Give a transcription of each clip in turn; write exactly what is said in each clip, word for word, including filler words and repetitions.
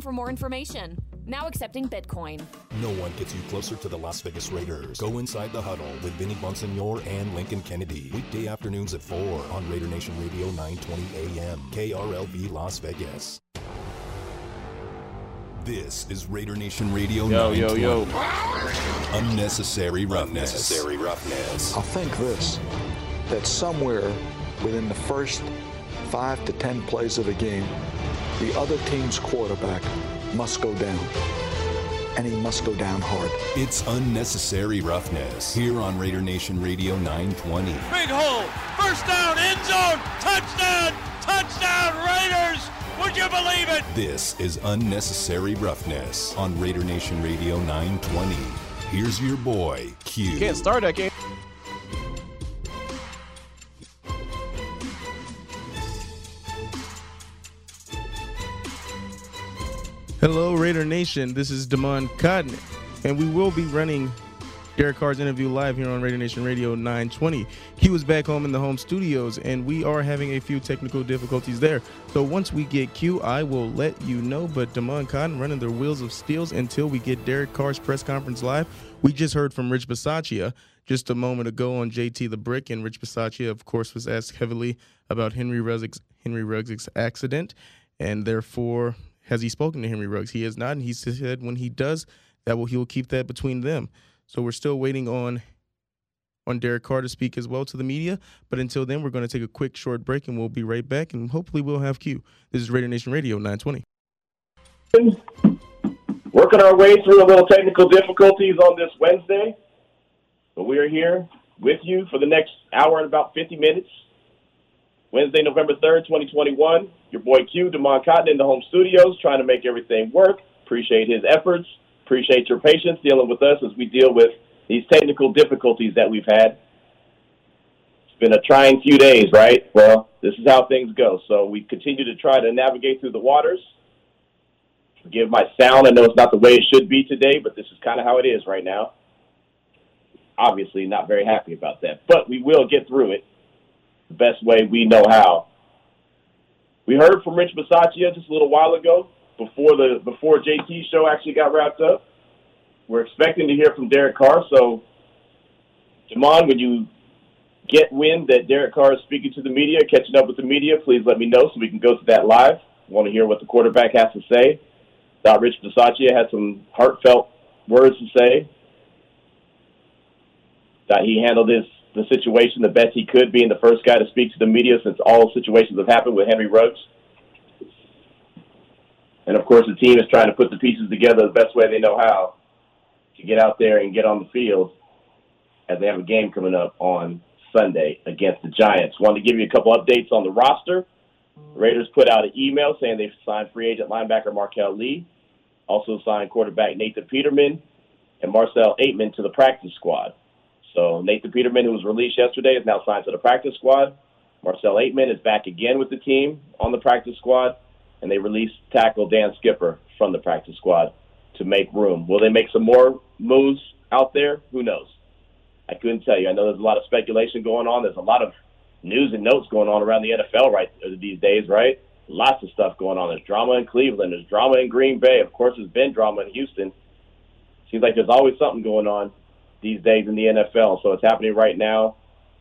Raider Nation Radio dot com for more information. Now accepting Bitcoin. No one gets you closer to the Las Vegas Raiders. Go inside the huddle with Vinny Bonsignor and Lincoln Kennedy. Weekday afternoons at four on Raider Nation Radio, nine twenty a.m. K R L V Las Vegas. This is Raider Nation Radio. Yo, yo, yo. Unnecessary roughness. Unnecessary roughness. I'll think this, that somewhere within the first five to ten plays of the game, the other team's quarterback must go down, and he must go down hard. It's unnecessary roughness here on Raider Nation Radio nine twenty. Big hole, first down, end zone, touchdown, touchdown Raiders! Would you believe it? This is unnecessary roughness on Raider Nation Radio nine twenty. Here's your boy, Q. You can't start that game. Hello, Raider Nation. This is Damon Cotton, and we will be running Derek Carr's interview live here on Raider Nation Radio nine twenty. He was back home in the home studios, and we are having a few technical difficulties there. So once we get Q, I will let you know. But Damon Cotton running their wheels of steels until we get Derek Carr's press conference live. We just heard from Rich Bisaccia just a moment ago on J T the Brick, and Rich Bisaccia, of course, was asked heavily about Henry Ruggs' Henry Ruggs' accident, and therefore, has he spoken to Henry Ruggs? He has not, and he said when he does, that will he will keep that between them. So we're still waiting on on Derek Carr to speak as well to the media. But until then, we're going to take a quick short break, and we'll be right back, and hopefully we'll have Q. This is Raider Nation Radio nine twenty. Working our way through a little technical difficulties on this Wednesday, but we are here with you for the next hour and about fifty minutes. Wednesday, November third, twenty twenty-one, your boy Q, Damon Cotton in the home studios, trying to make everything work. Appreciate his efforts. Appreciate your patience dealing with us as we deal with these technical difficulties that we've had. It's been a trying few days, right? Well, this is how things go. So we continue to try to navigate through the waters. Forgive my sound. I know it's not the way it should be today, but this is kind of how it is right now. Obviously not very happy about that, but we will get through it the best way we know how. We heard from Rich Bisaccia just a little while ago, before the before J T's show actually got wrapped up. We're expecting to hear from Derek Carr, so, Jamon, when you get wind that Derek Carr is speaking to the media, catching up with the media, please let me know so we can go to that live. I want to hear what the quarterback has to say. Thought Rich Bisaccia had some heartfelt words to say. Thought he handled his the situation the best he could, being the first guy to speak to the media since all situations have happened with Henry Ruggs. And, of course, the team is trying to put the pieces together the best way they know how to get out there and get on the field as they have a game coming up on Sunday against the Giants. Wanted to give you a couple updates on the roster. The Raiders put out an email saying they've signed free agent linebacker Marquel Lee, also signed quarterback Nathan Peterman and Marcell Ateman to the practice squad. So Nathan Peterman, who was released yesterday, is now signed to the practice squad. Marcell Ateman is back again with the team on the practice squad, and they released tackle Dan Skipper from the practice squad to make room. Will they make some more moves out there? Who knows? I couldn't tell you. I know there's a lot of speculation going on. There's a lot of news and notes going on around the N F L right these days, right? Lots of stuff going on. There's drama in Cleveland. There's drama in Green Bay. Of course, there's been drama in Houston. Seems like there's always something going on these days in the N F L, so it's happening right now.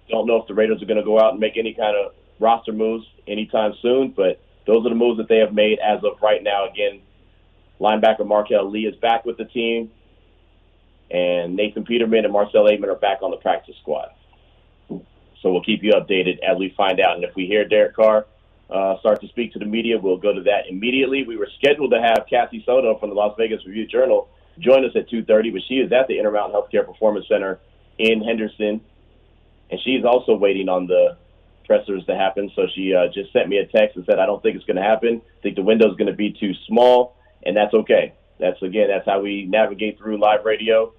Don't know if the Raiders are going to go out and make any kind of roster moves anytime soon, but those are the moves that they have made as of right now. Again, linebacker Marquel Lee is back with the team, and Nathan Peterman and Marcell Ateman are back on the practice squad. So we'll keep you updated as we find out, and if we hear Derek Carr uh, start to speak to the media, we'll go to that immediately. We were scheduled to have Cassie Soto from the Las Vegas Review-Journal join us at two thirty, but she is at the Intermountain Healthcare Performance Center in Henderson, and she's also waiting on the pressers to happen. So she uh, just sent me a text and said, I don't think it's going to happen. I think the window's going to be too small, and that's okay. That's, again, that's how we navigate through live radio.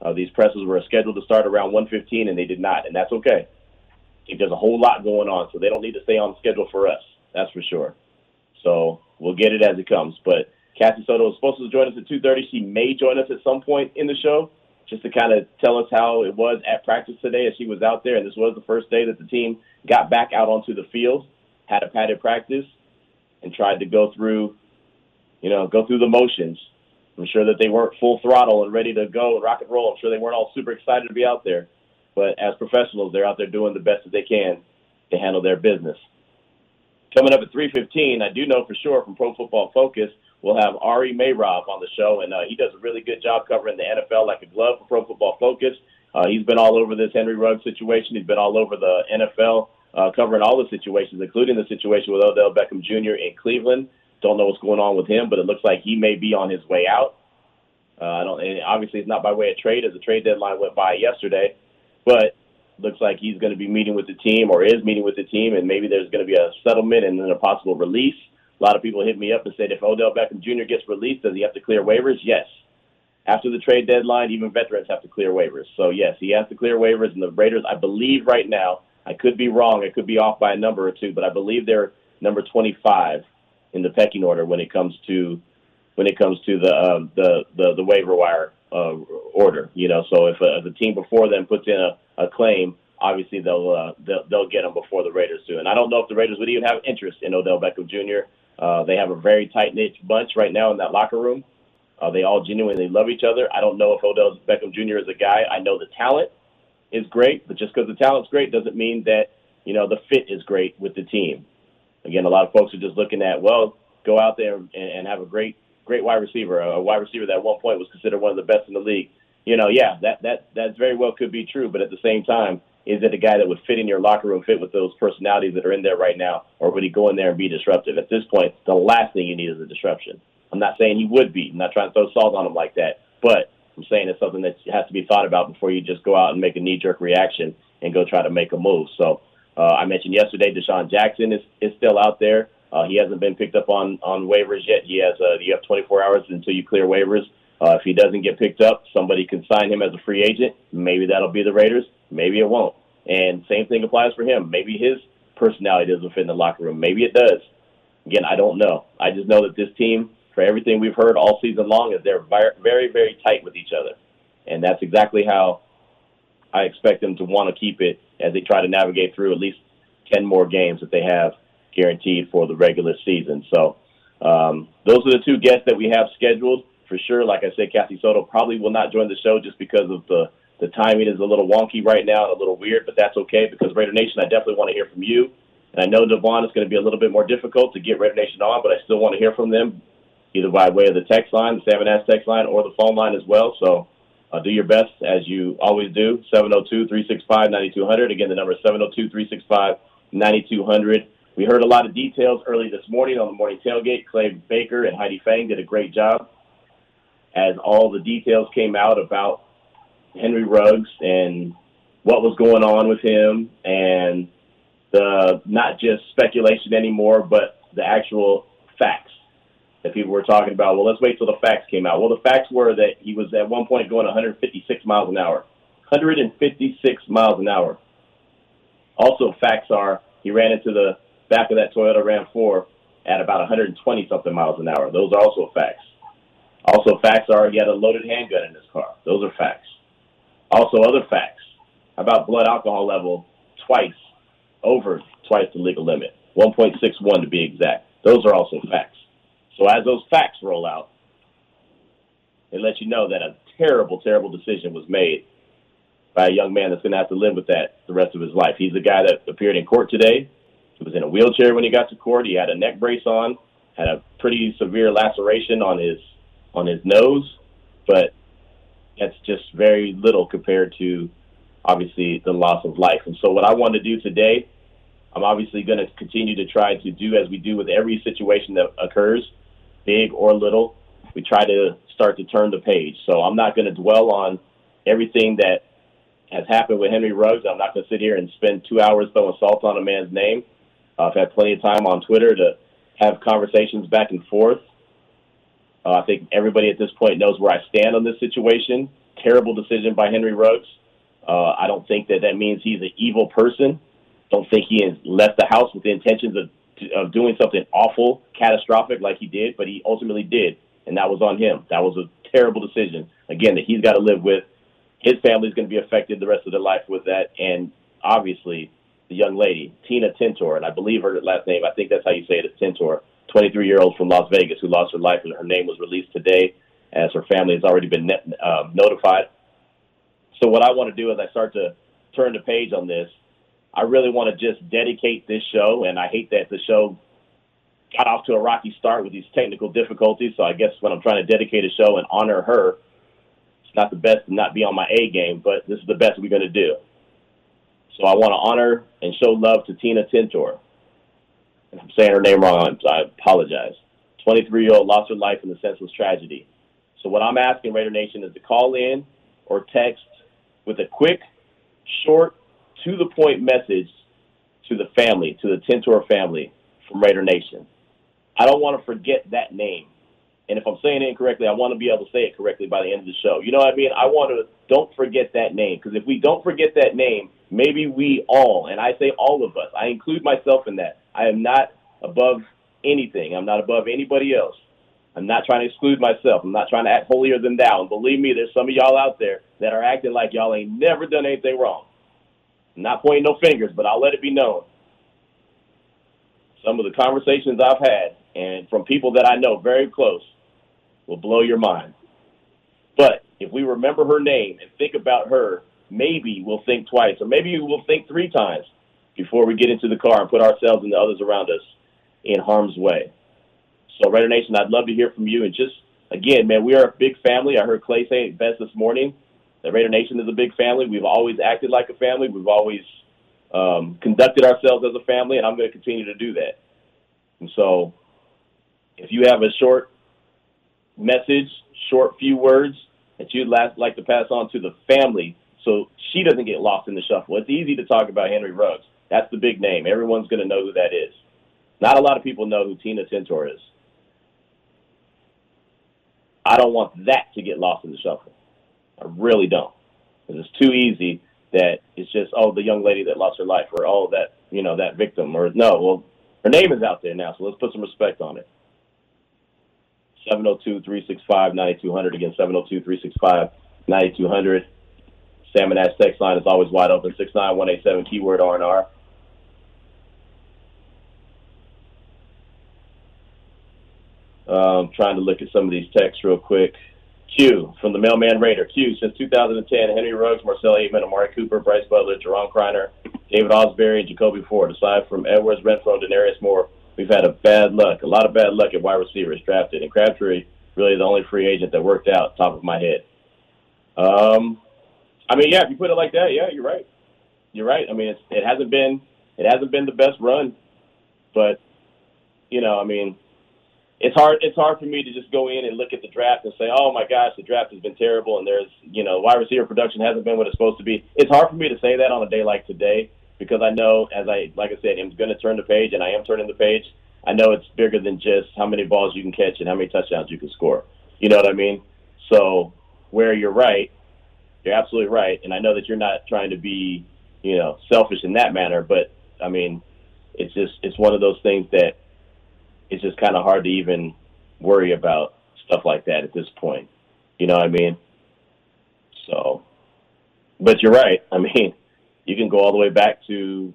Uh, these pressers were scheduled to start around one fifteen, and they did not, and that's okay. I think there's a whole lot going on, so they don't need to stay on schedule for us. That's for sure. So we'll get it as it comes, but Cassie Soto is supposed to join us at two thirty. She may join us at some point in the show just to kind of tell us how it was at practice today as she was out there. And this was the first day that the team got back out onto the field, had a padded practice, and tried to go through you know, go through the motions. I'm sure that they weren't full throttle and ready to go and rock and roll. I'm sure they weren't all super excited to be out there. But as professionals, they're out there doing the best that they can to handle their business. Coming up at three fifteen, I do know for sure from Pro Football Focus, we'll have Ari Mayrov on the show, and uh, he does a really good job covering the N F L like a glove for Pro Football Focus. Uh, he's been all over this Henry Ruggs situation. He's been all over the N F L, uh, covering all the situations, including the situation with Odell Beckham Junior in Cleveland. Don't know what's going on with him, but it looks like he may be on his way out. Uh, I don't. And obviously, it's not by way of trade, as the trade deadline went by yesterday, but looks like he's going to be meeting with the team or is meeting with the team, and maybe there's going to be a settlement and then a possible release. A lot of people hit me up and said, if Odell Beckham Junior gets released, does he have to clear waivers? Yes. After the trade deadline, even veterans have to clear waivers. So, yes, he has to clear waivers, and the Raiders, I believe right now, I could be wrong, I could be off by a number or two, but I believe they're number twenty-five in the pecking order when it comes to when it comes to the uh, the, the the waiver wire uh, order. You know, so if, uh, if the team before them puts in a, a claim, obviously they'll, uh, they'll they'll get him before the Raiders do. And I don't know if the Raiders would even have interest in Odell Beckham Junior Uh, they have a very tight-knit bunch right now in that locker room. Uh, they all genuinely love each other. I don't know if Odell Beckham Junior is a guy. I know the talent is great, but just because the talent's great doesn't mean that, you know, the fit is great with the team. Again, a lot of folks are just looking at, well, go out there and, and have a great, great wide receiver. A wide receiver that at one point was considered one of the best in the league. You know, yeah, that that that very well could be true, but at the same time, is it a guy that would fit in your locker room, fit with those personalities that are in there right now, or would he go in there and be disruptive? At this point, the last thing you need is a disruption. I'm not saying he would be. I'm not trying to throw salt on him like that, but I'm saying it's something that has to be thought about before you just go out and make a knee-jerk reaction and go try to make a move. So uh, I mentioned yesterday DeSean Jackson is, is still out there. Uh, he hasn't been picked up on, on waivers yet. He has uh, you have twenty-four hours until you clear waivers. Uh, if he doesn't get picked up, somebody can sign him as a free agent. Maybe that'll be the Raiders. Maybe it won't. And same thing applies for him. Maybe his personality doesn't fit in the locker room. Maybe it does. Again, I don't know. I just know that this team, for everything we've heard all season long, is they're very, very tight with each other. And that's exactly how I expect them to want to keep it as they try to navigate through at least ten more games that they have guaranteed for the regular season. So um, those are the two guests that we have scheduled. For sure, like I said, Cassie Soto probably will not join the show just because of the, the timing is a little wonky right now and a little weird, but that's okay because Raider Nation, I definitely want to hear from you. And I know, Devon, it's going to be a little bit more difficult to get Raider Nation on, but I still want to hear from them either by way of the text line, the Salmon Ass text line, or the phone line as well. So uh, do your best, as you always do, seven oh two, three six five, nine two hundred. Again, the number is seven oh two, three six five, nine two hundred. We heard a lot of details early this morning on the morning tailgate. Clay Baker and Heidi Fang did a great job as all the details came out about Henry Ruggs and what was going on with him and the not just speculation anymore, but the actual facts that people were talking about. Well, let's wait till the facts came out. Well, the facts were that he was at one point going one fifty-six miles an hour. one fifty-six miles an hour. Also, facts are he ran into the back of that Toyota RAV four at about one twenty-something miles an hour. Those are also facts. Also, facts are he had a loaded handgun in his car. Those are facts. Also, other facts about blood alcohol level twice, over twice the legal limit, one point six one to be exact. Those are also facts. So as those facts roll out, it lets you know that a terrible, terrible decision was made by a young man that's going to have to live with that the rest of his life. He's the guy that appeared in court today. He was in a wheelchair when he got to court. He had a neck brace on, had a pretty severe laceration on his on his nose, but that's just very little compared to, obviously, the loss of life. And so what I want to do today, I'm obviously going to continue to try to do as we do with every situation that occurs, big or little. We try to start to turn the page. So I'm not going to dwell on everything that has happened with Henry Ruggs. I'm not going to sit here and spend two hours throwing salt on a man's name. Uh, I've had plenty of time on Twitter to have conversations back and forth. Uh, I think everybody at this point knows where I stand on this situation. Terrible decision by Henry Ruggs. Uh, I don't think that that means he's an evil person. Don't think he has left the house with the intentions of of doing something awful, catastrophic like he did, but he ultimately did, and that was on him. That was a terrible decision, again, that he's got to live with. His family's going to be affected the rest of their life with that, and obviously the young lady, Tina Tintor, and I believe her last name, I think that's how you say it, is Tintor, twenty-three-year-old from Las Vegas who lost her life, and her name was released today as her family has already been net, uh, notified. So what I want to do as I start to turn the page on this, I really want to just dedicate this show, and I hate that the show got off to a rocky start with these technical difficulties, so I guess when I'm trying to dedicate a show and honor her, it's not the best to not be on my A game, but this is the best we're going to do. So I want to honor and show love to Tina Tintor. And I'm saying her name wrong, so I apologize. twenty-three-year-old lost her life in a senseless tragedy. So what I'm asking Raider Nation is to call in or text with a quick, short, to-the-point message to the family, to the Tintor family from Raider Nation. I don't want to forget that name. And if I'm saying it incorrectly, I want to be able to say it correctly by the end of the show. You know what I mean? I want to don't forget that name, because if we don't forget that name, maybe we all, and I say all of us, I include myself in that. I am not above anything. I'm not above anybody else. I'm not trying to exclude myself. I'm not trying to act holier than thou. And believe me, there's some of y'all out there that are acting like y'all ain't never done anything wrong. I'm not pointing no fingers, but I'll let it be known. Some of the conversations I've had and from people that I know very close will blow your mind. But if we remember her name and think about her, maybe we'll think twice, or maybe we'll think three times before we get into the car and put ourselves and the others around us in harm's way. So, Raider Nation, I'd love to hear from you. And just, again, man, we are a big family. I heard Clay say it best this morning that Raider Nation is a big family. We've always acted like a family. We've always um, conducted ourselves as a family, and I'm going to continue to do that. And so if you have a short message, short few words that you'd like to pass on to the family so she doesn't get lost in the shuffle. It's easy to talk about Henry Ruggs. That's the big name. Everyone's going to know who that is. Not a lot of people know who Tina Tintor is. I don't want that to get lost in the shuffle. I really don't. Because it's too easy that it's just, oh, the young lady that lost her life, or, oh, that, you know, that victim. Or, no, well, her name is out there now, so let's put some respect on it. seven oh two, three six five, nine two hundred. Again, seven oh two, three six five, nine two hundred. Salmon Ash text line is always wide open, six nine one eight seven, keyword R and R. Um, trying to look at some of these texts real quick. Q, from the Mailman Raider. Q, since two thousand ten, Henry Ruggs, Marcell Ateman, Amari Cooper, Bryce Butler, Jerome Kreiner, David Osbury, and Jacoby Ford. Aside from Edwards, Renfroe, and Denarius Moore, we've had a bad luck, a lot of bad luck at wide receivers drafted. And Crabtree, really the only free agent that worked out, top of my head. Um... I mean, yeah, if you put it like that, yeah, you're right. You're right. I mean, it's, it hasn't been it hasn't been the best run, but you know, I mean, it's hard it's hard for me to just go in and look at the draft and say, oh my gosh, the draft has been terrible, and there's you know, wide receiver production hasn't been what it's supposed to be. It's hard for me to say that on a day like today because I know, as I like I said, I'm going to turn the page, and I am turning the page. I know it's bigger than just how many balls you can catch and how many touchdowns you can score. You know what I mean? So where you're right. You're absolutely right, and I know that you're not trying to be, you know, selfish in that manner, but, I mean, it's just it's one of those things that it's just kind of hard to even worry about stuff like that at this point. You know what I mean? So, but you're right. I mean, you can go all the way back to,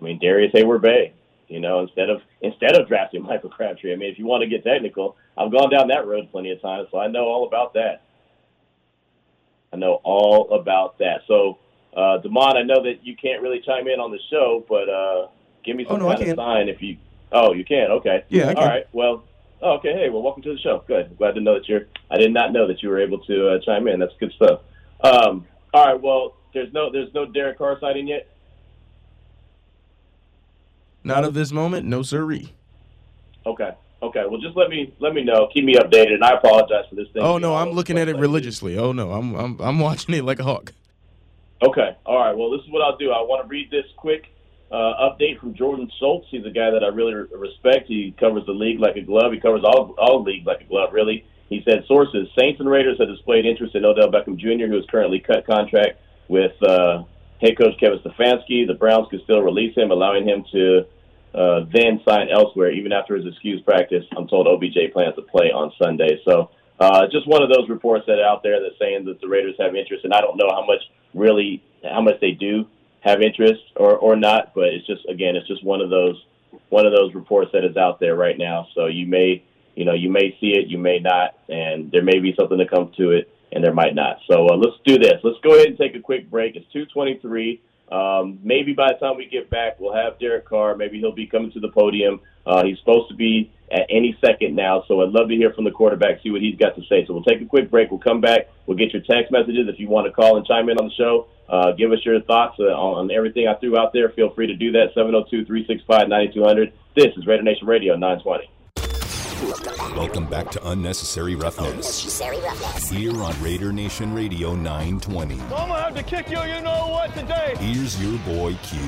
I mean, Darius Heyward-Bey, you know, instead of instead of drafting Michael Crabtree. I mean, if you want to get technical, I've gone down that road plenty of times, so I know all about that. I know all about that. So, uh, Damon, I know that you can't really chime in on the show, but uh, give me some oh, no, kind of sign if you. Oh, you can. Okay. Yeah. I can. All right. Well. Oh, okay. Hey. Well, welcome to the show. Good. Glad to know that you're. I did not know that you were able to uh, chime in. That's good stuff. Um, all right. Well, there's no there's no Derek Carr sighting yet. Not at this moment. No siree. Okay. Okay, well, just let me let me know. Keep me updated, and I apologize for this thing. Oh no, I'm looking at it religiously. Oh no, I'm I'm I'm watching it like a hawk. Okay, all right. Well, this is what I'll do. I want to read this quick uh, update from Jordan Schultz. He's a guy that I really respect. He covers the league like a glove. He covers all all leagues like a glove, really. He said sources: Saints and Raiders have displayed interest in Odell Beckham Junior, who is currently cut contract with uh, head coach Kevin Stefanski. The Browns could still release him, allowing him to. Uh, then sign elsewhere, even after his excused practice. I'm told O B J plans to play on Sunday. So uh, just one of those reports that are out there that's saying that the Raiders have interest, and I don't know how much really, how much they do have interest or, or not, but it's just, again, it's just one of those one of those reports that is out there right now. So you may, you know, you may see it, you may not, and there may be something to come to it, and there might not. So uh, let's do this. Let's go ahead and take a quick break. It's two twenty-three. Um, maybe by the time we get back, we'll have Derek Carr. Maybe he'll be coming to the podium. Uh, he's supposed to be at any second now, so I'd love to hear from the quarterback, see what he's got to say. So we'll take a quick break. We'll come back. We'll get your text messages. If you want to call and chime in on the show, uh, give us your thoughts uh, on everything I threw out there. Feel free to do that, seven oh two, three six five, nine two hundred. This is Raider Nation Radio nine twenty. Welcome back to Unnecessary Roughness. Unnecessary Roughness. Here on Raider Nation Radio nine twenty. I'm going to have to kick you, you know what, today. Here's your boy Q.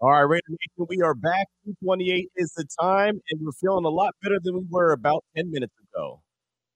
All right, Raider Nation, we are back. two twenty-eight is the time, and we're feeling a lot better than we were about ten minutes ago.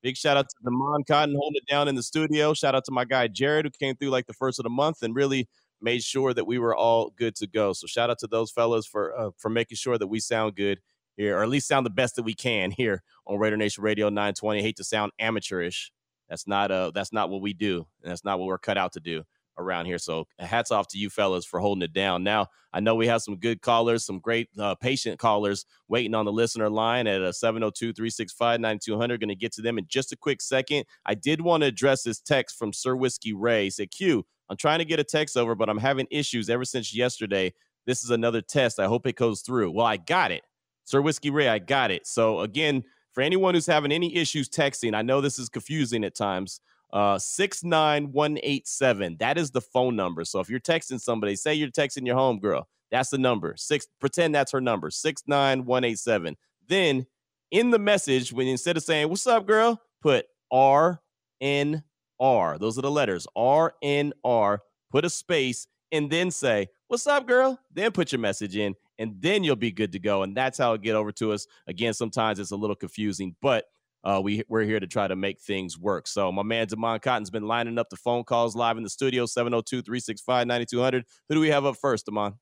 Big shout out to Damon Cotton holding it down in the studio. Shout out to my guy Jared, who came through like the first of the month and really made sure that we were all good to go. So shout out to those fellas for uh, for making sure that we sound good here, or at least sound the best that we can here on Raider Nation Radio nine twenty. I hate to sound amateurish. That's not uh that's not what we do, and that's not what we're cut out to do around here. So hats off to you fellas for holding it down. Now, I know we have some good callers, some great uh, patient callers waiting on the listener line at uh, seven oh two, three six five, nine two hundred. Going to get to them in just a quick second. I did want to address this text from Sir Whiskey Ray. He said, Q, I'm trying to get a text over, but I'm having issues ever since yesterday. This is another test. I hope it goes through. Well, I got it. Sir Whiskey Ray, I got it. So, again, for anyone who's having any issues texting, I know this is confusing at times, uh, six nine one eight seven. That is the phone number. So if you're texting somebody, say you're texting your homegirl, that's the number. Six. Pretend that's her number, six nine one eight seven. Then in the message, when instead of saying, what's up, girl, put R N R. Those are the letters, R N R. Put a space and then say, what's up, girl? Then put your message in, and then you'll be good to go. And that's how it get over to us. Again, sometimes it's a little confusing, but uh, we, we're here to try to make things work. So my man, Damon Cotton's been lining up the phone calls live in the studio, seven oh two, three six five, nine two hundred. Who do we have up first, Damon?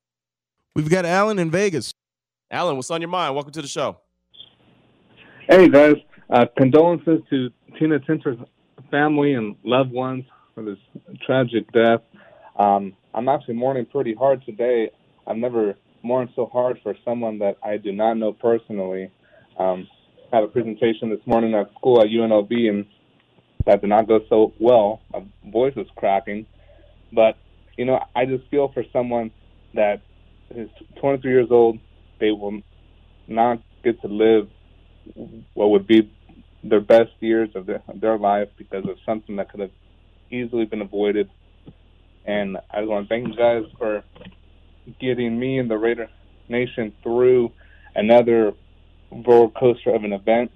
We've got Alan in Vegas. Alan, what's on your mind? Welcome to the show. Hey, guys. Uh, condolences to Tina Tintor's family and loved ones for this tragic death. Um, I'm actually mourning pretty hard today. I've never mourn so hard for someone that I do not know personally. Um, I had a presentation this morning at school at U N L V, and that did not go so well. My voice was cracking. But, you know, I just feel for someone that is twenty-three years old. They will not get to live what would be their best years of their, of their life because of something that could have easily been avoided. And I just want to thank you guys for getting me and the Raider Nation through another roller coaster of an event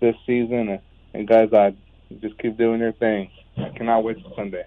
this season. And guys, I just keep doing your thing. I cannot wait for Sunday.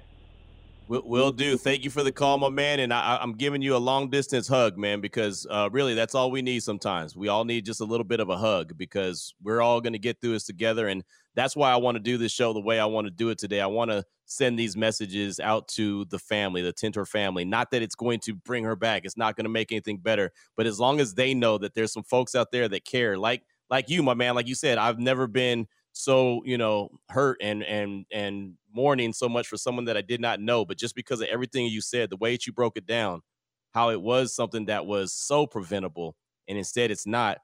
Will, will do. Thank you for the call, my man. And I, I'm giving you a long distance hug, man, because uh, really that's all we need sometimes. We all need just a little bit of a hug because we're all going to get through this together. And that's why I want to do this show the way I want to do it today. I want to send these messages out to the family, the Tintor family. Not that it's going to bring her back. It's not going to make anything better. But as long as they know that there's some folks out there that care, like like you, my man, like you said, I've never been so, you know, hurt and and and mourning so much for someone that I did not know. But just because of everything you said, the way that you broke it down, how it was something that was so preventable, and instead it's not.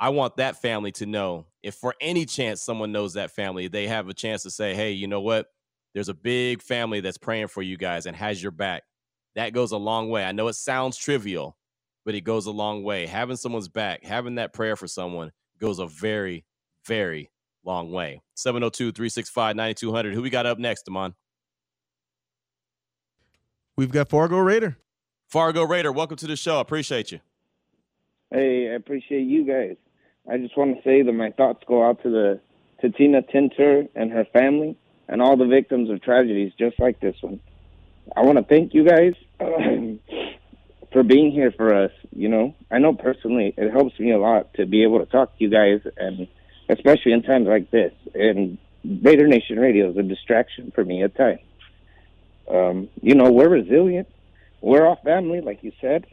I want that family to know, if for any chance someone knows that family, they have a chance to say, hey, you know what? There's a big family that's praying for you guys and has your back. That goes a long way. I know it sounds trivial, but it goes a long way. Having someone's back, having that prayer for someone goes a very, very long way. seven oh two, three six five, nine two hundred. Who we got up next, Damon? We've got Fargo Raider. Fargo Raider, welcome to the show. I appreciate you. Hey, I appreciate you guys. I just want to say that my thoughts go out to the to Tina Tintor and her family and all the victims of tragedies just like this one. I want to thank you guys for being here for us. You know, I know personally it helps me a lot to be able to talk to you guys, and especially in times like this. And Raider Nation Radio is a distraction for me at times. Um, you know, we're resilient. We're all family, like you said.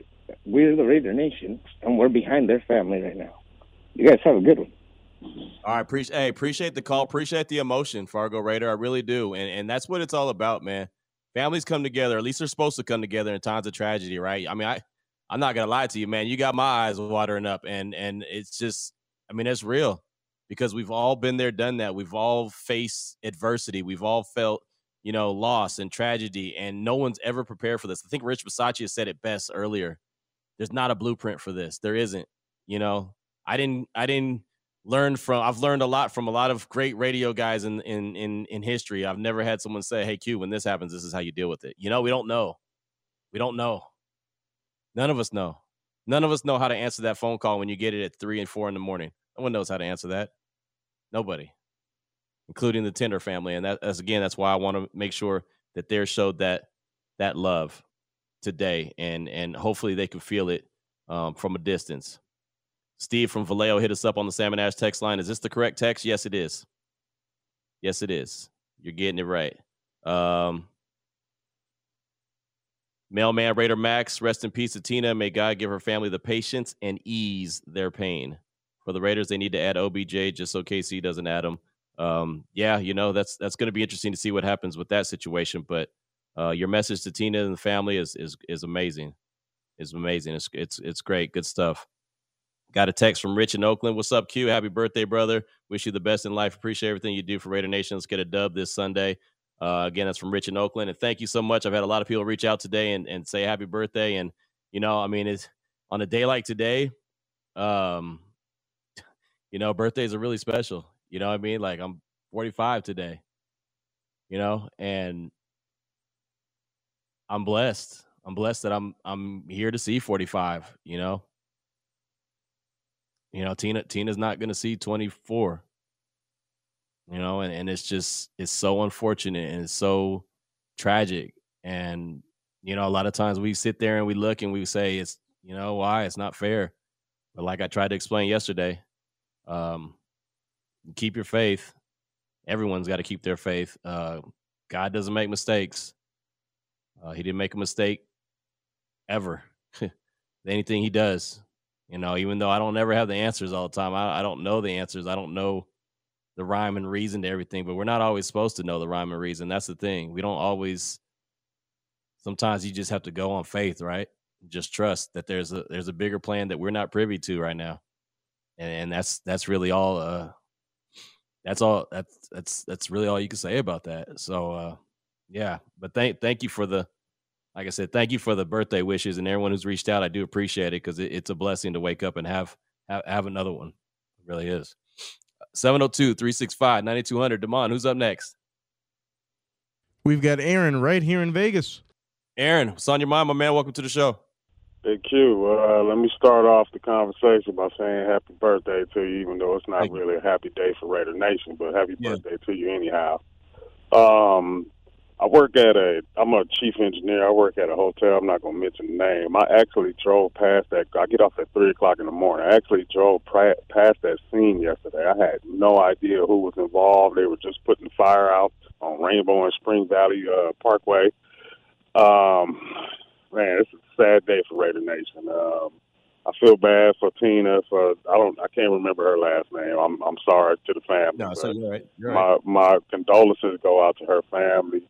We're the Raider Nation, and we're behind their family right now. You guys have a good one. All right, appreciate hey, appreciate the call, appreciate the emotion, Fargo Raider. I really do, and and that's what it's all about, man. Families come together. At least they're supposed to come together in times of tragedy, right? I mean, I I'm not going to lie to you, man. You got my eyes watering up. And, and it's just, I mean, it's real because we've all been there, done that. We've all faced adversity. We've all felt, you know, loss and tragedy, and no one's ever prepared for this. I think Rich Bisaccia said it best earlier. There's not a blueprint for this. There isn't, you know, I didn't, I didn't learn from, I've learned a lot from a lot of great radio guys in, in, in, in history. I've never had someone say, hey Q, when this happens, this is how you deal with it. You know, we don't know. We don't know. None of us know. None of us know how to answer that phone call when you get it at three and four in the morning. No one knows how to answer that. Nobody, including the Tinder family. And that, that's, again, that's why I want to make sure that they're showed that, that love today. And, and hopefully they can feel it um, from a distance. Steve from Vallejo hit us up on the Salmon Ash text line. Is this the correct text? Yes, it is. Yes, it is. You're getting it right. Um, Mailman Raider Max, rest in peace to Tina. May God give her family the patience and ease their pain. For the Raiders, they need to add O B J just so K C doesn't add him. Um, yeah, you know, that's that's going to be interesting to see what happens with that situation. But uh, your message to Tina and the family is is is amazing. It's amazing. It's it's it's great. Good stuff. Got a text from Rich in Oakland. What's up, Q? Happy birthday, brother. Wish you the best in life. Appreciate everything you do for Raider Nation. Let's get a dub this Sunday. Uh, again, that's from Rich in Oakland. And thank you so much. I've had a lot of people reach out today and, and say happy birthday. And, you know, I mean, it's on a day like today, um, you know, birthdays are really special. You know what I mean? Like, I'm forty-five today, you know, and I'm blessed. I'm blessed that I'm I'm here to see forty-five, you know. You know, Tina Tina's not going to see twenty-four. You know, and, and it's just, it's so unfortunate and it's so tragic. And, you know, a lot of times we sit there and we look and we say, it's, you know, why? It's not fair. But like I tried to explain yesterday, um, keep your faith. Everyone's got to keep their faith. Uh, God doesn't make mistakes. Uh, he didn't make a mistake ever. Anything he does, you know, even though I don't ever have the answers all the time. I, I don't know the answers. I don't know the rhyme and reason to everything, but we're not always supposed to know the rhyme and reason. That's the thing. We don't always, sometimes you just have to go on faith, right? Just trust that there's a, there's a bigger plan that we're not privy to right now. And, and that's, that's really all, uh, that's all, that's, that's, that's really all you can say about that. So, uh, yeah, but thank, thank you for the, like I said, thank you for the birthday wishes and everyone who's reached out. I do appreciate it because it, it's a blessing to wake up and have, have, have another one. It really is. seven oh two, three six five, nine two hundred. Damon, who's up next? We've got Aaron right here in Vegas. Aaron, what's on your mind, my man? Welcome to the show. Hey, Q, uh, let me start off the conversation by saying happy birthday to you, even though it's not Thank really you. a happy day for Raider Nation, but happy yeah. birthday to you anyhow. Um, I work at a, I'm a chief engineer. I work at a hotel. I'm not going to mention the name. I actually drove past that. I get off at three o'clock in the morning. I actually drove past that scene yesterday. I had no idea who was involved. They were just putting the fire out on Rainbow and Spring Valley uh, Parkway. Um, man, it's a sad day for Raider Nation. Um, I feel bad for Tina. For I don't. I can't remember her last name. I'm, I'm sorry to the family. No, so you're right. You're my, right. my condolences go out to her family.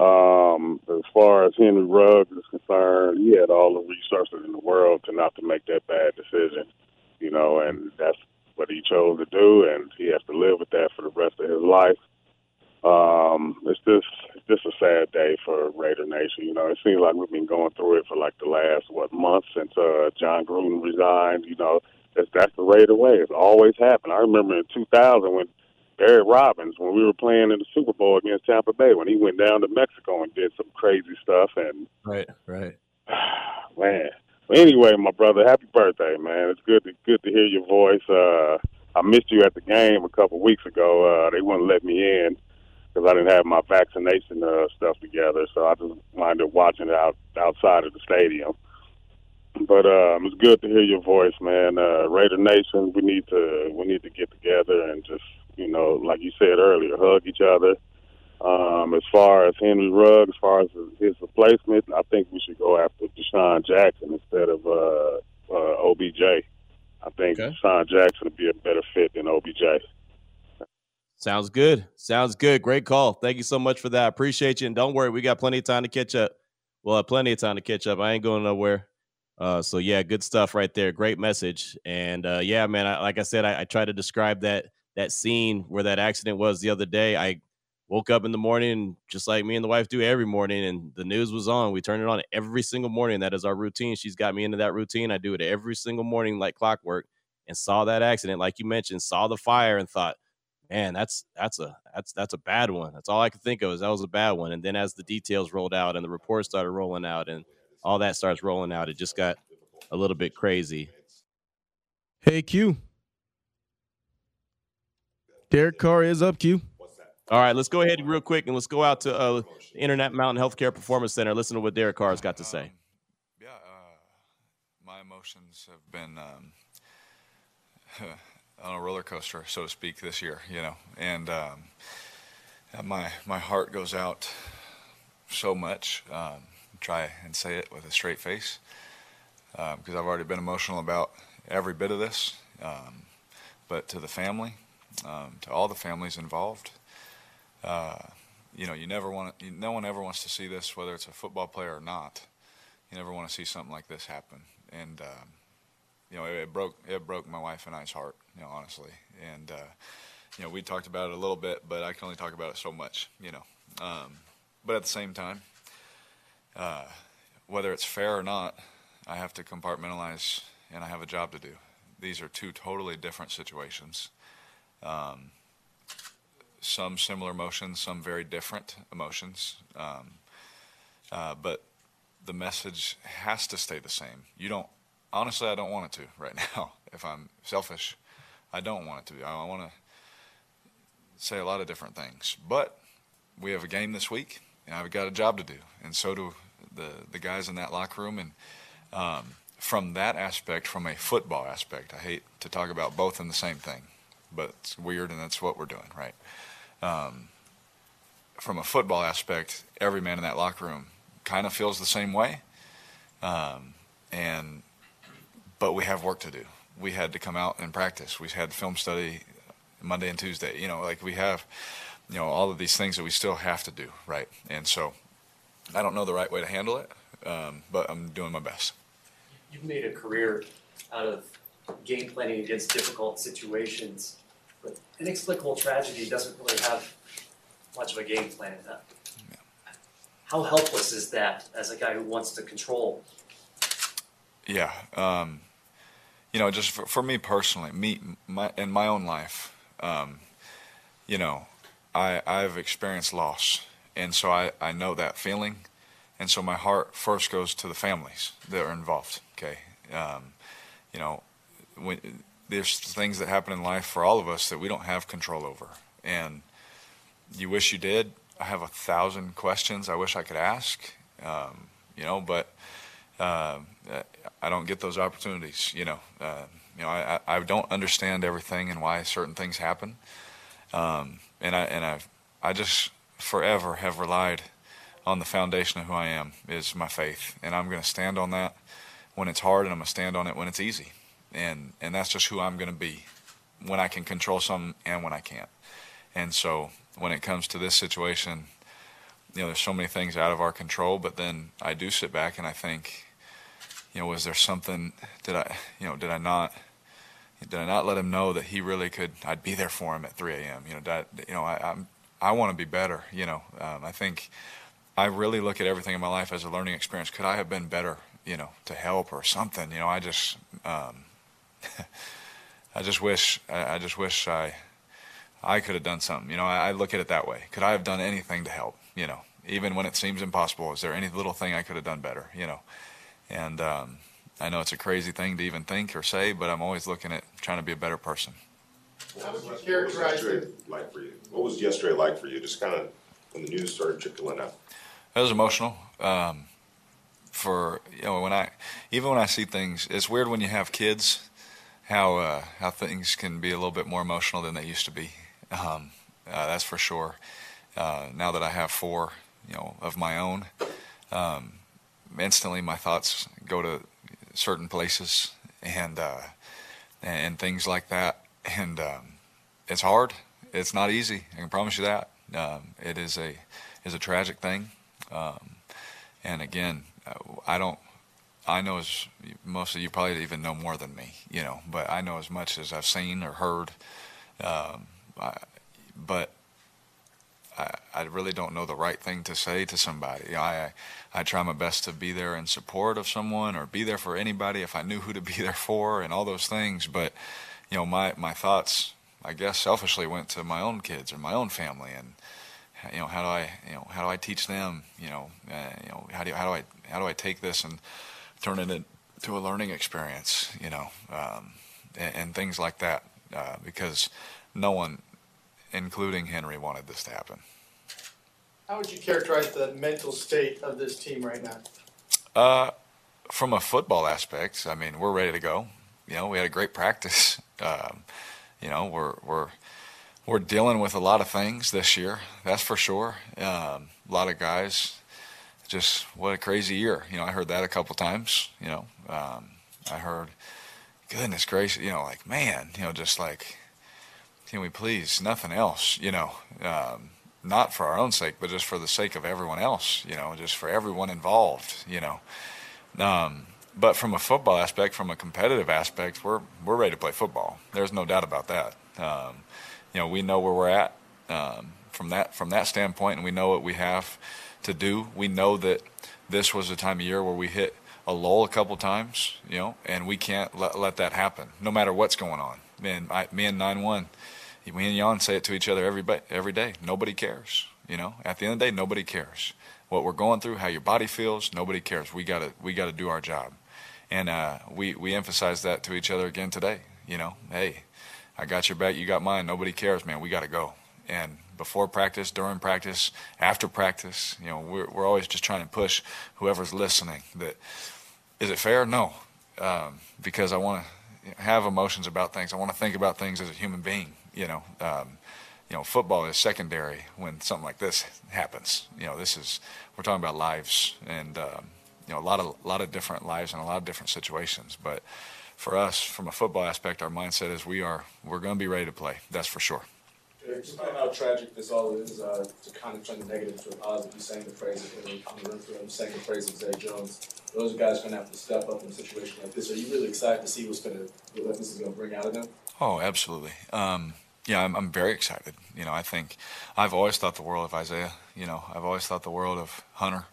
Um, as far as Henry Ruggs is concerned, he had all the resources in the world to not to make that bad decision, you know, and that's what he chose to do, and he has to live with that for the rest of his life. Um, it's just, it's just a sad day for Raider Nation. You know, it seems like we've been going through it for like the last, what, month since uh, John Gruden resigned. You know, that's, that's the Raider way. It's always happened. I remember in two thousand when Barry Robbins, when we were playing in the Super Bowl against Tampa Bay, when he went down to Mexico and did some crazy stuff. And right, right. Man. Well, anyway, my brother, happy birthday, man. It's good to, good to hear your voice. Uh, I missed you at the game a couple weeks ago. Uh, they wouldn't let me in because I didn't have my vaccination uh, stuff together, so I just wound up watching it out, outside of the stadium. But um, it's good to hear your voice, man. Uh, Raider Nation, we need to we need to get together and just, you know, like you said earlier, hug each other. Um, as far as Henry Ruggs, as far as his replacement, I think we should go after DeSean Jackson instead of uh, uh, O B J. I think okay. DeSean Jackson would be a better fit than O B J. Sounds good. Sounds good. Great call. Thank you so much for that. I appreciate you. And don't worry, we got plenty of time to catch up. Well, plenty of time to catch up. I ain't going nowhere. Uh, so, yeah, good stuff right there. Great message. And, uh, yeah, man, I, like I said, I, I tried to describe that that scene where that accident was the other day. I woke up in the morning, just like me and the wife do every morning, and the news was on. We turn it on every single morning. That is our routine. She's got me into that routine. I do it every single morning like clockwork, and saw that accident, like you mentioned, saw the fire and thought, man, that's that's a that's that's a bad one. That's all I could think of is that was a bad one. And then as the details rolled out and the reports started rolling out and all that starts rolling out, it just got a little bit crazy. Hey, Q. Derek Carr is up, Q. All right, let's go ahead real quick and let's go out to uh, Intermountain Healthcare Performance Center. Listen to what Derek Carr has got to say. Um, yeah, uh, my emotions have been um, on a roller coaster, so to speak, this year, you know, and um, my my heart goes out so much. Um, try and say it with a straight face, because um, I've already been emotional about every bit of this. Um, but to the family, um, to all the families involved, uh, you know, you never want to, no one ever wants to see this, whether it's a football player or not. You never want to see something like this happen, and. Um, You know, it broke it broke my wife and I's heart, you know, honestly. And, uh, you know, we talked about it a little bit, but I can only talk about it so much, you know. Um, but at the same time, uh, whether it's fair or not, I have to compartmentalize and I have a job to do. These are two totally different situations. Um, some similar emotions, some very different emotions. Um, uh, but the message has to stay the same. You don't. Honestly, I don't want it to right now. If I'm selfish, I don't want it to. I want to say a lot of different things. But we have a game this week, and I've got a job to do, and so do the, the guys in that locker room. And um, from that aspect, from a football aspect, I hate to talk about both in the same thing, but it's weird, and that's what we're doing, right? Um, from a football aspect, every man in that locker room kind of feels the same way, um, and – but we have work to do. We had to come out and practice. We had film study Monday and Tuesday. You know, like we have, you know, all of these things that we still have to do, right? And so I don't know the right way to handle it, um, but I'm doing my best. You've made a career out of game planning against difficult situations, but inexplicable tragedy doesn't really have much of a game plan in that. Yeah. How helpless is that as a guy who wants to control? Yeah. Um, You know, just for, for me personally, me my, in my own life, um, you know, I, I've experienced loss, and so I, I know that feeling, and so my heart first goes to the families that are involved. Okay, um, you know, when, there's things that happen in life for all of us that we don't have control over, and you wish you did. I have a thousand questions I wish I could ask, um, you know, but. Uh, I don't get those opportunities, you know. Uh, you know, I, I don't understand everything and why certain things happen, um, and I and I I just forever have relied on the foundation of who I am is my faith, and I'm going to stand on that when it's hard, and I'm going to stand on it when it's easy, and and that's just who I'm going to be when I can control something and when I can't, and so when it comes to this situation. You know, there's so many things out of our control, but then I do sit back and I think, you know, was there something, did I, you know, did I not, did I not let him know that he really could, I'd be there for him at three a.m., you know, did I, you know, I I'm, I want to be better, you know. Um, I think I really look at everything in my life as a learning experience. Could I have been better, you know, to help or something, you know, I just, um, I just wish, I, I just wish I, I could have done something, you know, I, I look at it that way. Could I have done anything to help? You know, even when it seems impossible, is there any little thing I could have done better, you know? And um, I know it's a crazy thing to even think or say, but I'm always looking at trying to be a better person. How would you characterize it? Like for you? What was yesterday like for you, just kind of when the news started trickling out? It was emotional. Um, for, you know, when I, even when I see things, it's weird when you have kids, how, uh, how things can be a little bit more emotional than they used to be. Um, uh, that's for sure. Uh, now that I have four, you know, of my own, um, instantly my thoughts go to certain places and uh, and things like that. And um, it's hard. It's not easy. I can promise you that. Um, it is a is a tragic thing. Um, and again, I don't I know as most of you probably even know more than me, you know, but I know as much as I've seen or heard. Um, I, but I, I really don't know the right thing to say to somebody. I, I try my best to be there in support of someone or be there for anybody if I knew who to be there for and all those things. But, you know, my, my thoughts, I guess, selfishly went to my own kids or my own family and, you know, how do I, you know, how do I teach them, you know, uh, you know, how do you, how do I, how do I take this and turn it into a learning experience, you know, um, and, and things like that, uh, because no one, including Henry, wanted this to happen. How would you characterize the mental state of this team right now? Uh, from a football aspect, I mean, we're ready to go. You know, we had a great practice. Um, you know, we're we're we're dealing with a lot of things this year. That's for sure. Um, a lot of guys. Just what a crazy year. You know, I heard that a couple times. You know, um, I heard, goodness gracious. You know, like man. You know, just like. Can we please, nothing else, you know, um, not for our own sake, but just for the sake of everyone else, you know, just for everyone involved, you know. Um, but from a football aspect, from a competitive aspect, we're we're ready to play football. There's no doubt about that. Um, you know, we know where we're at um, from that from that standpoint, and we know what we have to do. We know that this was a time of year where we hit a lull a couple times, you know, and we can't let, let that happen, no matter what's going on. Man, I, me and nine one. Me and Jan say it to each other every, every day. Nobody cares, you know. At the end of the day, nobody cares. What we're going through, how your body feels, nobody cares. We gotta, we gotta do our job, and uh, we we emphasize that to each other again today. You know, hey, I got your back, you got mine. Nobody cares, man. We gotta go. And before practice, during practice, after practice, you know, we're we're always just trying to push whoever's listening. That is it fair? No, um, because I want to have emotions about things. I want to think about things as a human being. You know, um, you know, football is secondary when something like this happens. You know, this is we're talking about lives, and um, you know, a lot of a lot of different lives and a lot of different situations. But for us, from a football aspect, our mindset is we are we're going to be ready to play. That's for sure. Just about how tragic this all is, uh, to kind of turn the negative to a positive. You sang the praise of Henry, Hunter Renfroe, you sang the praise of Zay Jones. Those guys are going to have to step up in a situation like this. Are you really excited to see what's going to what this is going to bring out of them? Oh, absolutely. Um, yeah, I'm, I'm very excited. You know, I think I've always thought the world of Isaiah. You know, I've always thought the world of Hunter.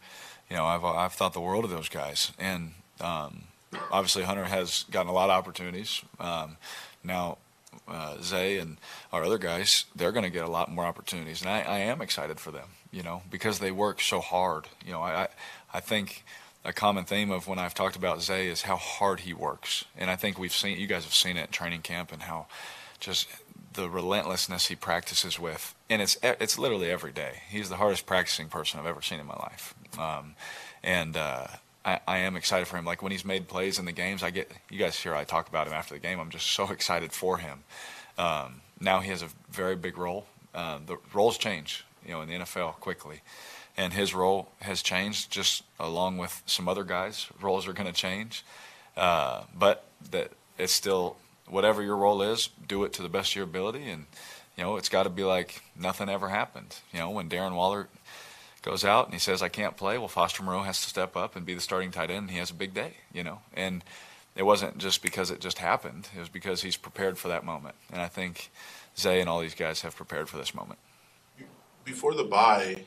You know, I've I've thought the world of those guys. And um, obviously, Hunter has gotten a lot of opportunities. Um, now, uh, Zay and our other guys, they're going to get a lot more opportunities, and I, I am excited for them. You know, because they work so hard. You know, I I think. A common theme of when I've talked about Zay is how hard he works. And I think we've seen, you guys have seen it in training camp and how just the relentlessness he practices with. And it's it's literally every day. He's the hardest practicing person I've ever seen in my life. Um, and uh, I, I am excited for him. Like when he's made plays in the games, I get, you guys hear I talk about him after the game. I'm just so excited for him. Um, now he has a very big role. Uh, the roles change, you know, in the N F L quickly. And his role has changed, just along with some other guys. Roles are going to change, uh, but that it's still whatever your role is. Do it to the best of your ability, and you know it's got to be like nothing ever happened. You know, when Darren Waller goes out and he says I can't play, well, Foster Moreau has to step up and be the starting tight end. And he has a big day, you know, and it wasn't just because it just happened. It was because he's prepared for that moment, and I think Zay and all these guys have prepared for this moment. Before the bye.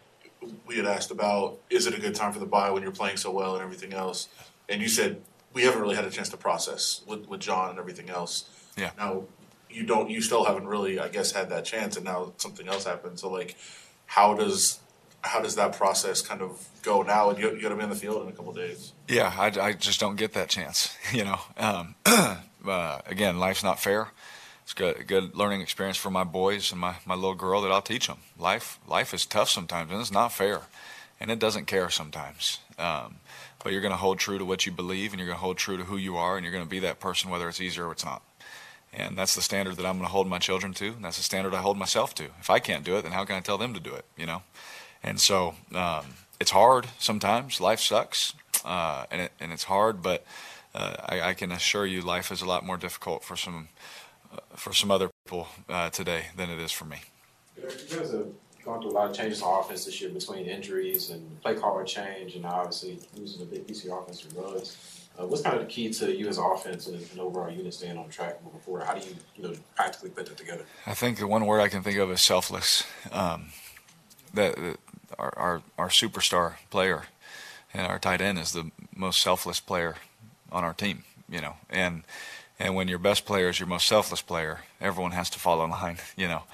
We had asked about, is it a good time for the bye when you're playing so well and everything else? And you said, we haven't really had a chance to process with, with John and everything else. Yeah. Now, you don't, you still haven't really, I guess, had that chance, and now something else happened. So, like, how does how does that process kind of go now? And you, you got to be on the field in a couple of days. Yeah, I, I just don't get that chance, you know. Um, uh, again, life's not fair. It's good, a good learning experience for my boys and my, my little girl that I'll teach them. Life life is tough sometimes, and it's not fair, and it doesn't care sometimes. Um, but you're going to hold true to what you believe, and you're going to hold true to who you are, and you're going to be that person whether it's easier or it's not. And that's the standard that I'm going to hold my children to, and that's the standard I hold myself to. If I can't do it, then how can I tell them to do it, you know? And so um, it's hard sometimes. Life sucks, uh, and, it, and it's hard, but uh, I, I can assure you life is a lot more difficult for some – for some other people uh, today than it is for me. You guys have gone through a lot of changes in our offense this year between injuries and play caller change and obviously losing a big piece of your offense to Ruggs. Uh, what's kind of the key to you as an offense and an overall unit staying on track moving forward? How do you, you know, practically put that together? I think the one word I can think of is selfless. Um, that uh, our, our our superstar player and our tight end is the most selfless player on our team. You know, and and when your best player is your most selfless player, everyone has to fall in line. You know,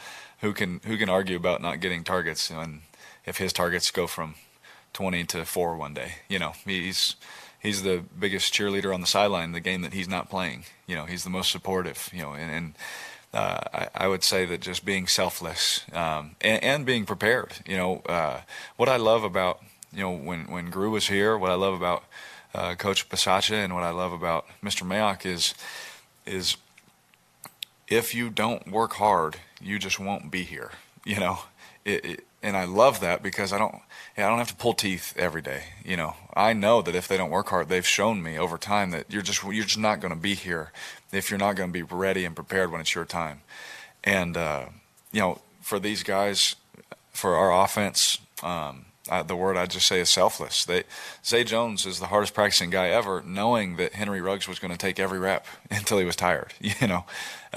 who can who can argue about not getting targets? And if his targets go from twenty to four one day, you know, he's he's the biggest cheerleader on the sideline. The game that he's not playing, you know, he's the most supportive. You know, and, and uh, I, I would say that just being selfless um, and, and being prepared. You know, uh, what I love about you know when when Gru was here, what I love about Uh, Coach Bisaccia and what I love about Mister Mayock is, is if you don't work hard, you just won't be here. You know, it, it, and I love that because I don't, I don't have to pull teeth every day. You know, I know that if they don't work hard, they've shown me over time that you're just, you're just not going to be here if you're not going to be ready and prepared when it's your time. And uh, you know, for these guys, for our offense. Um, Uh, the word I just say is selfless. They, Zay Jones is the hardest practicing guy ever, knowing that Henry Ruggs was going to take every rep until he was tired, you know.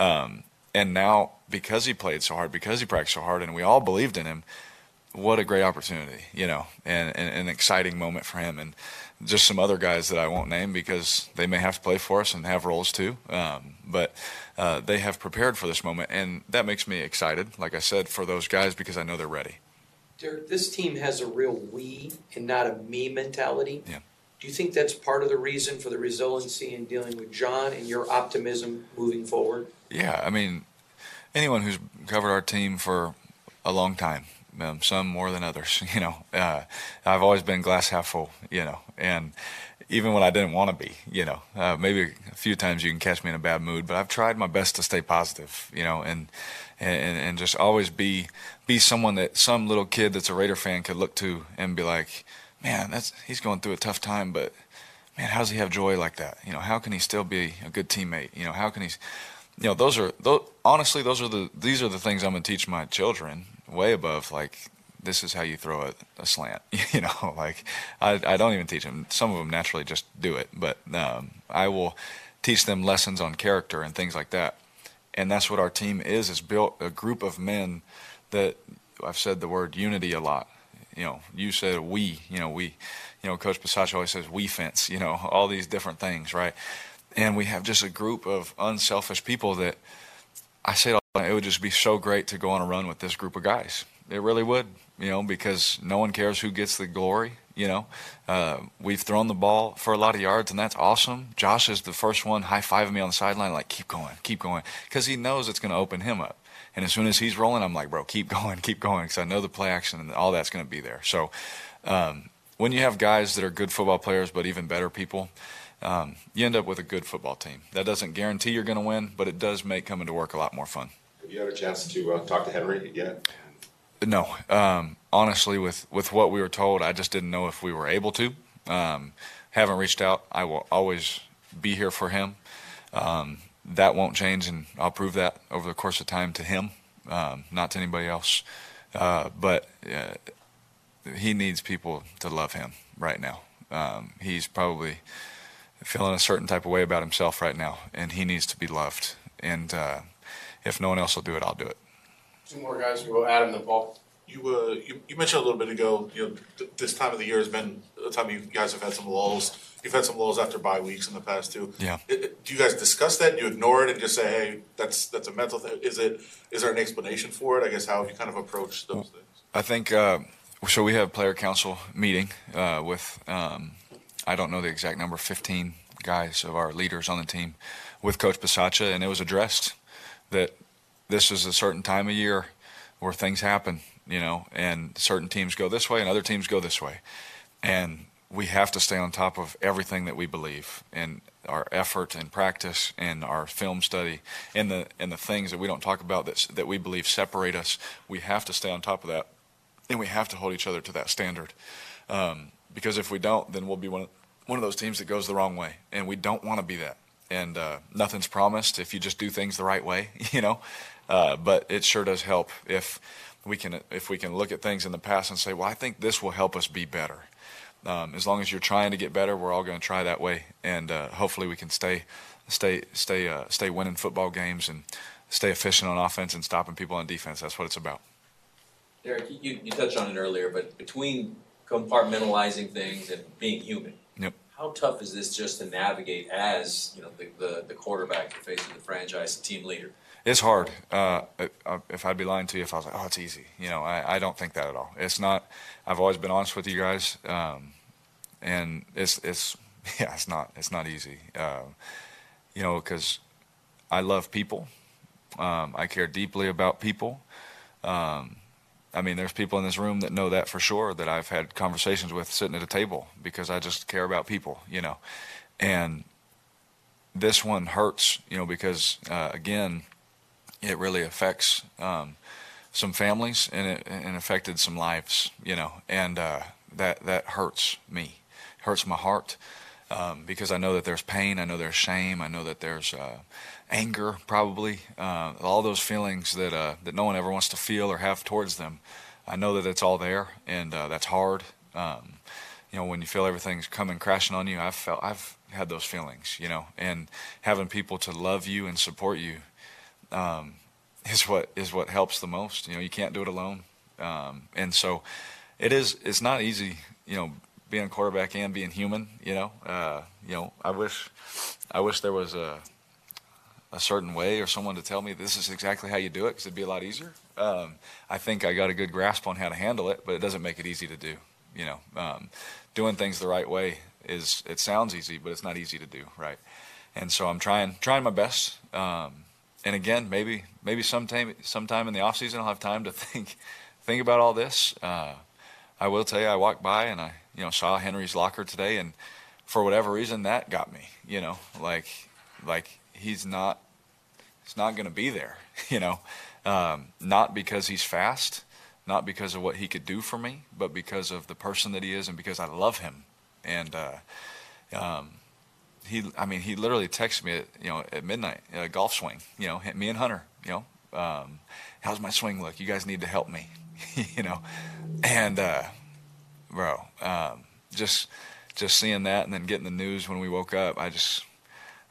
Um, and now, because he played so hard, because he practiced so hard, and we all believed in him, what a great opportunity, you know, and, and, and an exciting moment for him. And just some other guys that I won't name because they may have to play for us and have roles too. Um, but uh, they have prepared for this moment, and that makes me excited, like I said, for those guys because I know they're ready. Derek, this team has a real we and not a me mentality. Yeah. Do you think that's part of the reason for the resiliency in dealing with John and your optimism moving forward? Yeah, I mean, anyone who's covered our team for a long time, um, some more than others, you know, uh, I've always been glass half full, you know, and even when I didn't want to be, you know, uh, maybe a few times you can catch me in a bad mood, but I've tried my best to stay positive, you know, and And, and just always be be someone that some little kid that's a Raider fan could look to and be like, man, that's he's going through a tough time, but man, how does he have joy like that? You know, how can he still be a good teammate? You know, how can he? You know, those are those, honestly, those are the these are the things I'm gonna teach my children way above like this is how you throw a, a slant. You know, like I I don't even teach them. Some of them naturally just do it, but um, I will teach them lessons on character and things like that. And that's what our team is, is built a group of men that I've said the word unity a lot. You know, you said we, you know, we, you know, Coach Bisaccia always says we fence, you know, all these different things, right? And we have just a group of unselfish people that I say it all the time, it would just be so great to go on a run with this group of guys. It really would, you know, because no one cares who gets the glory. You know, uh, we've thrown the ball for a lot of yards, and that's awesome. Josh is the first one high-fiving me on the sideline, like, keep going, keep going, because he knows it's going to open him up. And as soon as he's rolling, I'm like, bro, keep going, keep going, because I know the play action and all that's going to be there. So um, when you have guys that are good football players but even better people, um, you end up with a good football team. That doesn't guarantee you're going to win, but it does make coming to work a lot more fun. Have you had a chance to uh, talk to Henry yet? No, um, honestly, with, with what we were told, I just didn't know if we were able to. Um, haven't reached out. I will always be here for him. Um, that won't change, and I'll prove that over the course of time to him, um, not to anybody else. Uh, but uh, he needs people to love him right now. Um, he's probably feeling a certain type of way about himself right now, and he needs to be loved. And uh, if no one else will do it, I'll do it. Two more guys, we'll add them to Paul. You, uh, you you mentioned a little bit ago, you know, th- this time of the year has been a time you guys have had some lulls. You've had some lulls after bye weeks in the past too. Yeah. It, it, do you guys discuss that? Do you ignore it and just say, hey, that's that's a mental thing? Is it is there an explanation for it? I guess how have you kind of approached those well, things? I think uh, so. We have player council meeting uh, with um, I don't know the exact number, fifteen guys of our leaders on the team with Coach Bisaccia, and it was addressed that. This is a certain time of year where things happen, you know, and certain teams go this way and other teams go this way. And we have to stay on top of everything that we believe and our effort and practice and our film study and the and the things that we don't talk about that, that we believe separate us. We have to stay on top of that, and we have to hold each other to that standard. Um, because if we don't, then we'll be one of, one of those teams that goes the wrong way, and we don't want to be that. And uh, nothing's promised if you just do things the right way, you know. Uh, but it sure does help if we can if we can look at things in the past and say, well, I think this will help us be better. um, as long as you're trying to get better, we're all going to try that way, and uh, hopefully we can stay, stay, stay, uh, stay winning football games and stay efficient on offense and stopping people on defense. That's what it's about. Derek, you, you touched on it earlier, but between compartmentalizing things and being human, yep. How tough is this just to navigate as you know the the, the quarterback, the face of the franchise, the team leader? It's hard. Uh, if I'd be lying to you if I was like, oh, it's easy. You know, I, I don't think that at all. It's not. I've always been honest with you guys, um, and it's it's yeah, it's not it's not easy. Um, you know, because I love people. Um, I care deeply about people. Um, I mean, there's people in this room that know that for sure, that I've had conversations with sitting at a table, because I just care about people, you know. And this one hurts, you know, because, uh, again, it really affects um, some families, and it and affected some lives, you know. And uh, that, that hurts me. It hurts my heart um, because I know that there's pain. I know there's shame. I know that there's uh, anger, probably uh, all those feelings that uh, that no one ever wants to feel or have towards them. I know that it's all there, and uh, that's hard. Um, you know, when you feel everything's coming crashing on you, I've felt I've had those feelings, you know, and having people to love you and support you um, is what is what helps the most. You know, you can't do it alone, um, and so it is. It's not easy, you know, being a quarterback and being human. You know, uh, you know, I wish I wish there was a a certain way or someone to tell me this is exactly how you do it, because it'd be a lot easier. Um, I think I got a good grasp on how to handle it, but it doesn't make it easy to do. You know, um, doing things the right way is, it sounds easy, but it's not easy to do. Right. And so I'm trying, trying my best. Um, and again, maybe, maybe sometime, sometime in the off season, I'll have time to think, think about all this. Uh, I will tell you, I walked by and I, you know, saw Henry's locker today, and for whatever reason that got me, you know, like, like, he's not, it's not going to be there, you know, um, not because he's fast, not because of what he could do for me, but because of the person that he is and because I love him. And, uh, um, he, I mean, he literally texted me at, you know, at midnight, a golf swing, you know, me and Hunter, you know, um, how's my swing look? You guys need to help me, you know? And, uh, bro, um, just, just seeing that and then getting the news when we woke up, I just,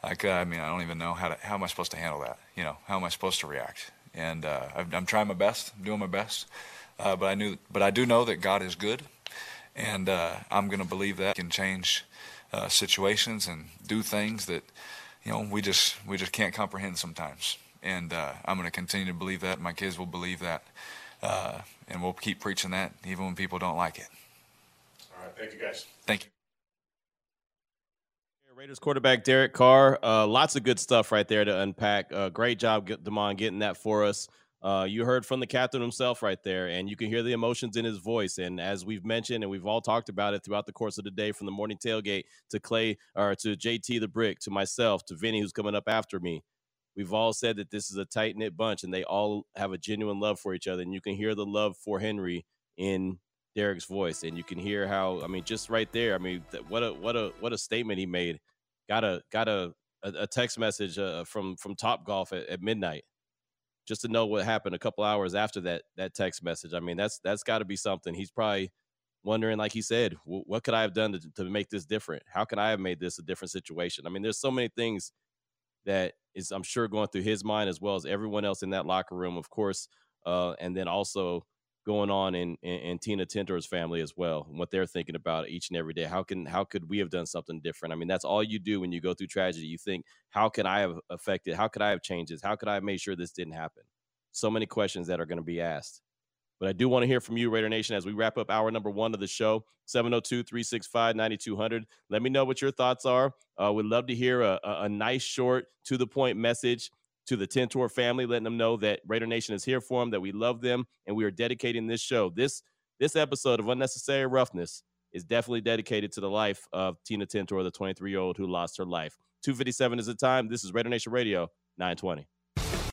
Like, uh, I mean, I don't even know how to, how am I supposed to handle that? You know, how am I supposed to react? And uh, I've, I'm trying my best, I'm doing my best. Uh, but I knew, but I do know that God is good, and uh, I'm going to believe that he can change uh, situations and do things that, you know, we just we just can't comprehend sometimes. And uh, I'm going to continue to believe that. My kids will believe that, uh, and we'll keep preaching that even when people don't like it. All right, thank you guys. Thank you. Raiders quarterback Derek Carr, uh, lots of good stuff right there to unpack. Uh, great job, Damon, getting that for us. Uh, you heard from the captain himself right there, and you can hear the emotions in his voice. And as we've mentioned, and we've all talked about it throughout the course of the day, from the morning tailgate to Clay, or to J T the Brick, to myself, to Vinny, who's coming up after me, we've all said that this is a tight-knit bunch, and they all have a genuine love for each other. And you can hear the love for Henry in Derek's voice, and you can hear how, I mean, just right there, I mean, what a what a what a statement he made. Got a got a a text message uh, from from Topgolf at, at midnight, just to know what happened a couple hours after that that text message. I mean, that's that's got to be something. He's probably wondering, like he said, what could I have done to, to make this different? How could I have made this a different situation? I mean, there's so many things that is, I'm sure, going through his mind, as well as everyone else in that locker room, of course, uh, and then also going on in, in, in Tina Tintor's family as well, and what they're thinking about each and every day. How can, how could we have done something different? I mean, that's all you do when you go through tragedy. You think, how could I have affected? How could I have changed this? How could I have made sure this didn't happen? So many questions that are going to be asked. But I do want to hear from you, Raider Nation, as we wrap up hour number one of the show. Seven oh two, three six five, nine two hundred. Let me know what your thoughts are. Uh, we'd love to hear a, a, a nice, short, to the point message to the Tintor family, letting them know that Raider Nation is here for them, that we love them, and we are dedicating this show. This this episode of Unnecessary Roughness is definitely dedicated to the life of Tina Tintor, the twenty-three-year-old who lost her life. two fifty-seven is the time. This is Raider Nation Radio, nine twenty.